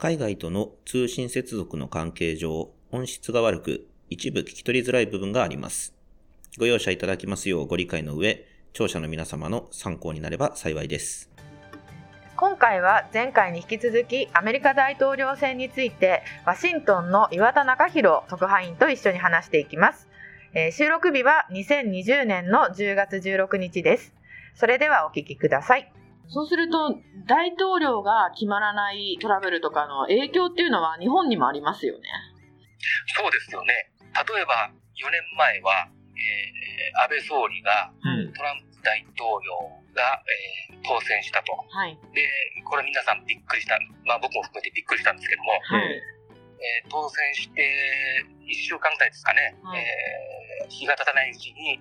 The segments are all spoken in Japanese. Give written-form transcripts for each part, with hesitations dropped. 海外との通信接続の関係上、音質が悪く、一部聞き取りづらい部分があります。ご容赦いただきますようご理解の上、聴者の皆様の参考になれば幸いです。今回は前回に引き続きアメリカ大統領選についてワシントンの岩田中弘特派員と一緒に話していきます。収録日は2020年の10月16日です。それではお聞きください。そうすると大統領が決まらないトラブルとかの影響っていうのは日本にもありますよね。そうですよね。例えば4年前は、安倍総理がトランプ大統領が、当選したと、はい、でこれ皆さんびっくりした、僕も含めてびっくりしたんですけども、はい、当選して1週間ぐらいですかね、はい、日が経たないうちに、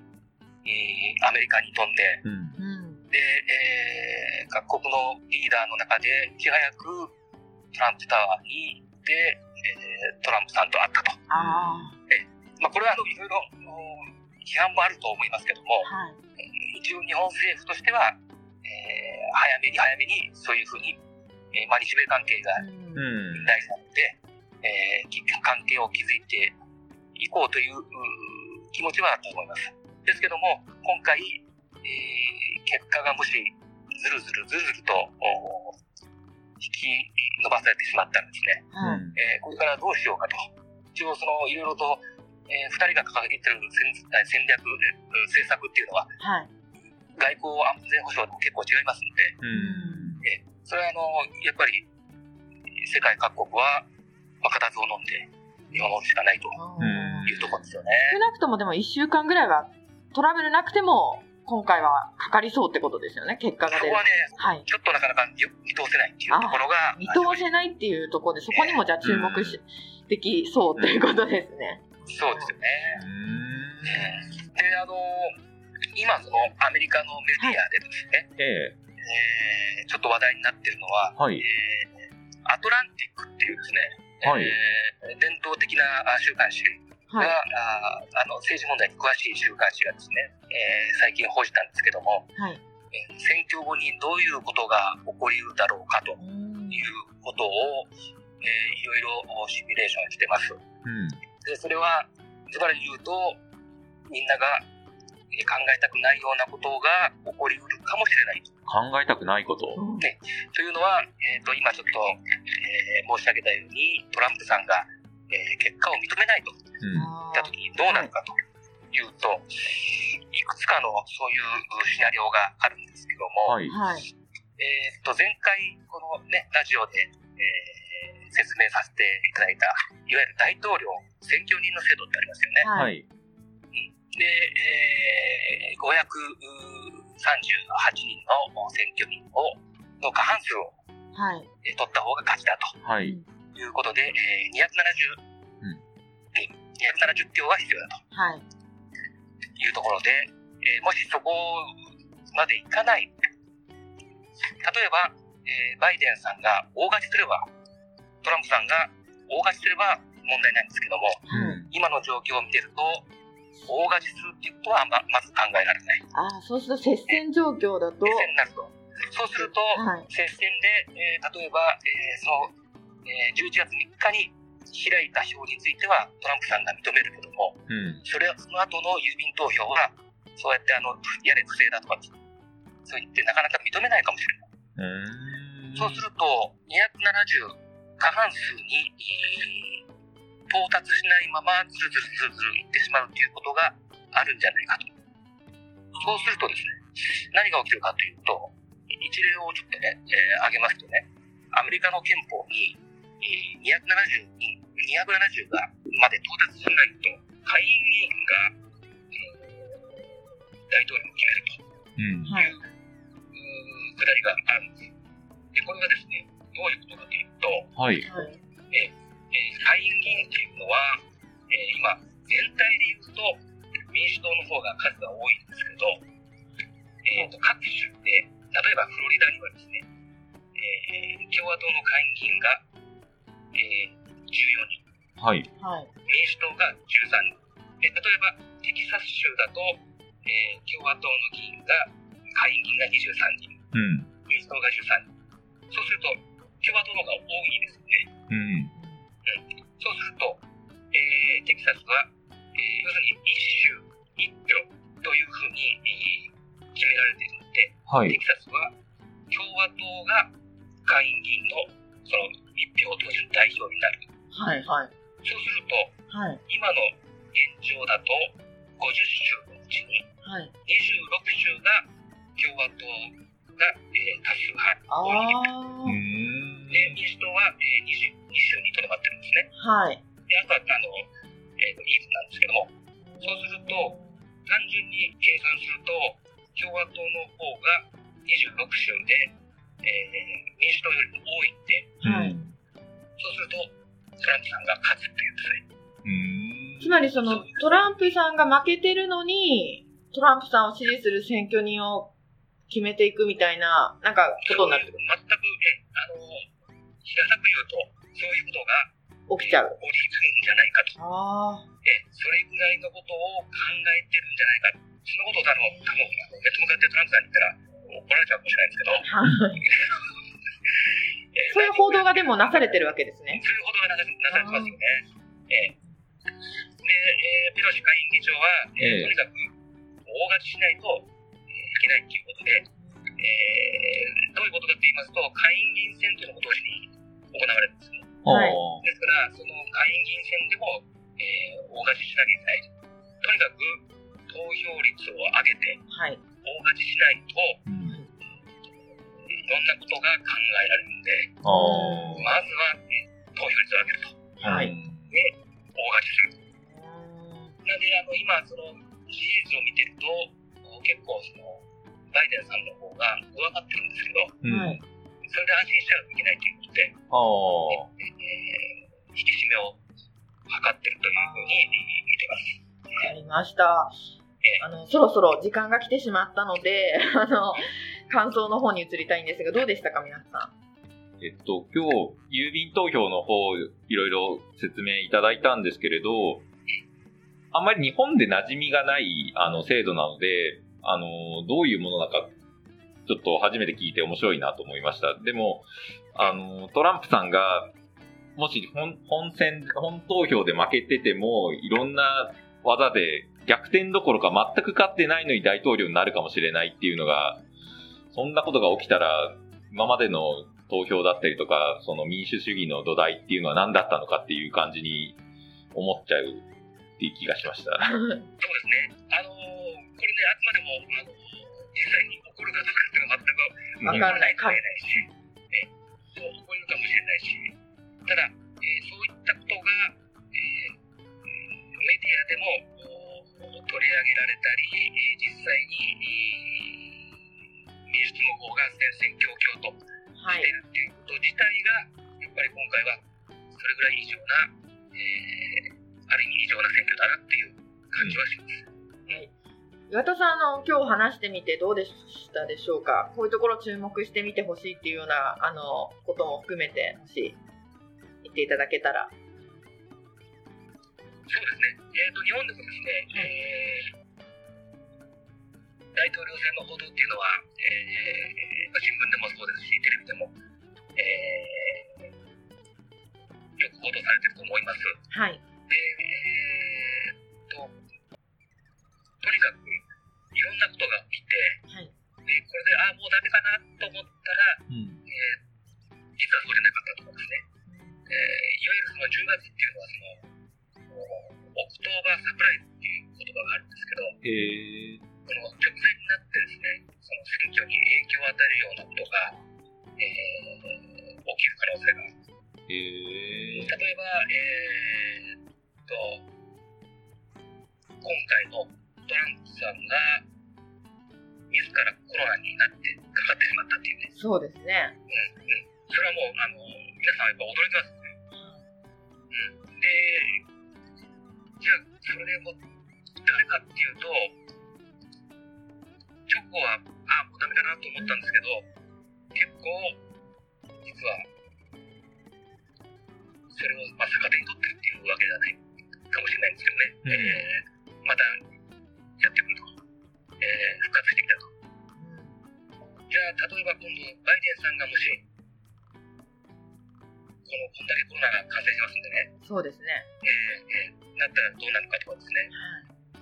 アメリカに飛んで、うん、で、各国のリーダーの中でいち早くトランプタワーに行って、トランプさんと会ったと。あ、これはいろいろ批判もあると思いますけども、はい、一応日本政府としては、早めにそういうふうに、日米関係が大事なので、関係を築いていこうという気持ちはあったと思います。ですけども今回、結果がもしずるずると引き延ばされてしまったんですね、うん、これからどうしようかと。一応いろいろと、2人が掲げている戦略、政策っていうのは、はい、外交安全保障でも結構違いますので、うん、それはやっぱり世界各国は固唾を飲んで見守るしかないというところですよね。少なくともでも1週間ぐらいはトラブルなくても今回はかかりそうってことですよね、結果が出る。そこはね、はい、ちょっとなかなか見通せないっていうところが、見通せないっていうところで、そこにもじゃあ注目できそうということですね。そうですよね。で、今のアメリカのメディアでですね、ちょっと話題になってるのは、はい、アトランティックっていうですね、はい、伝統的な週刊誌が、はい、政治問題に詳しい週刊誌がですね、最近報じたんですけども、はい、選挙後にどういうことが起こりうるだろうかということを、いろいろシミュレーションしてます、うん、でそれはずばり言うとみんなが考えたくないようなことが起こりうるかもしれないと。考えたくないこと、ね、というのは、今ちょっと、申し上げたようにトランプさんが結果を認めないと言ったときにどうなるかというと、いくつかのそういうシナリオがあるんですけども、はい、前回この、ね、ラジオで、説明させていただいたいわゆる大統領選挙人の制度ってありますよね、はい、で538人の選挙人の過半数を、はい、取った方が勝ちだと、はい、ということで、270票が必要だと、はい、いうところで、もしそこまでいかない、例えば、バイデンさんが大勝ちすれば、トランプさんが大勝ちすれば問題ないんですけども、うん、今の状況を見てると大勝ちするっていうことは まず考えられない。あ、そうすると接戦状況だと、接戦になると、そうすると、はい、接戦で、例えば、その11月3日に開いた票についてはトランプさんが認めるけども、うん、その後の郵便投票はそうやってやれ不正だとかそう言ってなかなか認めないかもしれない、そうすると270過半数に到達しないままずるずるいってしまうということがあるんじゃないかと。そうするとですね、何が起きるかというと、一例をちょっとね、挙げますとね、アメリカの憲法に270がまで到達しないと下院議員が、大統領を決めるというくだりがあるんです。でこれがですね、どういうことかというと、はい、下院議員というのは、今全体で言うと民主党の方が数が多いんですけど、各州で、例えばフロリダにはですね、共和党の下院議員が、14人、はい、民主党が13人、例えばテキサス州だと、共和党の議員が下院議員が23人、うん、民主党が13人、そうすると共和党の方が多いですよね。はい、テキサスは共和党が下院議員のその一票を投じる代表になる。はいはい。そうすると、はい、今の現状だと50州のうちに26州が共和党が、多数派を握っている。で、民主党は、22州にとどまってるんですね。はい。で、あとはイーブなんですけども、そうすると単純に計算すると共和党の方が26州で、民主党よりも多いんで、はい、そうするとトランプさんが勝つっていうんですね。つまりそのトランプさんが負けてるのにトランプさんを支持する選挙人を決めていくみたいな、なんかことになってくる。全く平たく言うとそういうことが起きちゃう。起きるんじゃないかと。ああ。それぐらいのことを考えてるんじゃないか。そのことを多分ネット向かってトランプさんに言ったら怒られちゃうかもしれないんですけど。そういう報道がでもなされてるわけですね。そういう報道がなされてますよね。ペロシ下院議長は、とにかく大勝ちしないといけないということで、どういうことかと言いますと、下院議員選挙も同時に行われるんですね。はい、ですから、その下院議員選でも、大勝ちしなきゃいけない。とにかく投票率を上げて、はい、大勝ちしないと、うん、いろんなことが考えられるので、まずは、投票率を上げると。はい、で、大勝ちする。なので、今、その支持率を見てると、結構その、バイデンさんの方が上がってるんですけど、はい、それで安心しちゃうといけないということで、引き締めを図っているというふうに見てます。わかりました。そろそろ時間が来てしまったので、感想の方に移りたいんですが、どうでしたか皆さん。今日郵便投票の方いろいろ説明いただいたんですけれど、あんまり日本で馴染みがない制度なので、どういうものなのか。ちょっと初めて聞いて面白いなと思いました。でも、トランプさんが、もし本投票で負けてても、いろんな技で逆転どころか全く勝ってないのに大統領になるかもしれないっていうのが、そんなことが起きたら、今までの投票だったりとか、その民主主義の土台っていうのは何だったのかっていう感じに思っちゃうっていう気がしました。そうですね。これね、あくまでも、実際に起こるかどうかっていうのは全く分からないかもしれないし、そう起こるかもしれないし、ただ、そういったことが、メディアでも取り上げられたり、実際に民主の方が戦々恐々としているっていうこと自体が、やっぱり今回はそれぐらい異常な、ある意味異常な選挙だなっていう感じはします。はい、岩田さん、今日話してみてどうでしたでしょうか。こういうところ注目してみてほしいっていうようなことも含めて、もし言っていただけたら。そうですね、日本でもですね、大統領選の報道っていうのは、新聞でもそうですし、テレビでも、よく報道されてると思います。はい。とにかくいろんなことが起きて、はい、これでもうダメかなと思ったら、実はそうじゃなかったと思うんですね。いわゆるその10月っていうのはそのオクトーバーサプライズっていう言葉があるんですけど、その直前になってですね、その選挙に影響を与えるようなことが、起きる可能性がある。例えば、今回のトランプさんが自らコロナになってかかってしまったっていうね。そうですね。それはもう皆さんやっぱ驚いてますね。で、じゃあそれでも誰かっていうと、チョコはもうダメだなと思ったんですけど、結構実はそれを逆手に取ってるっていうわけじゃないかもしれないんですけどね。またやってくると、復活してきたと。じゃあ例えば今度バイデンさんがもしこんだけコロナが感染しますんでね。そうですね。なったらどうなるかとかですね。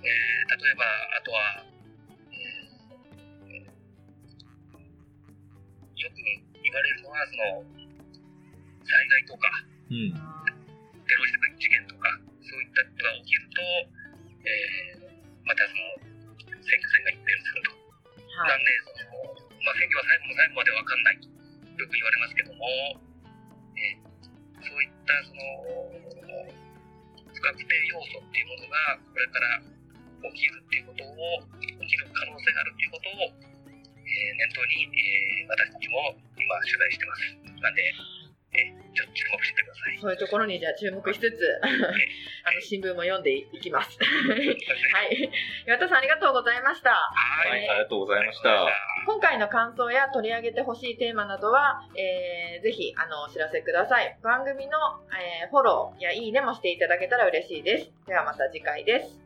例えばあとは、よく言われるのは、その災害とか、うん、テロリスム事件とかそういったことが起きると、またその選挙戦が一変すると、はい、なんでその、まあ、選挙は最後の最後まで分かんないとよく言われますけども、そういったその不確定要素っていうものがこれから起きるっていうことを、起きる可能性があるっていうことを、念頭に、私たちも今取材してます。なんで、ちょっと注目してください。そういうところにじゃあ注目しつつ新聞も読んでいきます。はい、岩田さんありがとうございました。はい、ありがとうございました。今回の感想や取り上げてほしいテーマなどは、ぜひお知らせください。番組の、フォローやいいねもしていただけたら嬉しいです。ではまた次回です。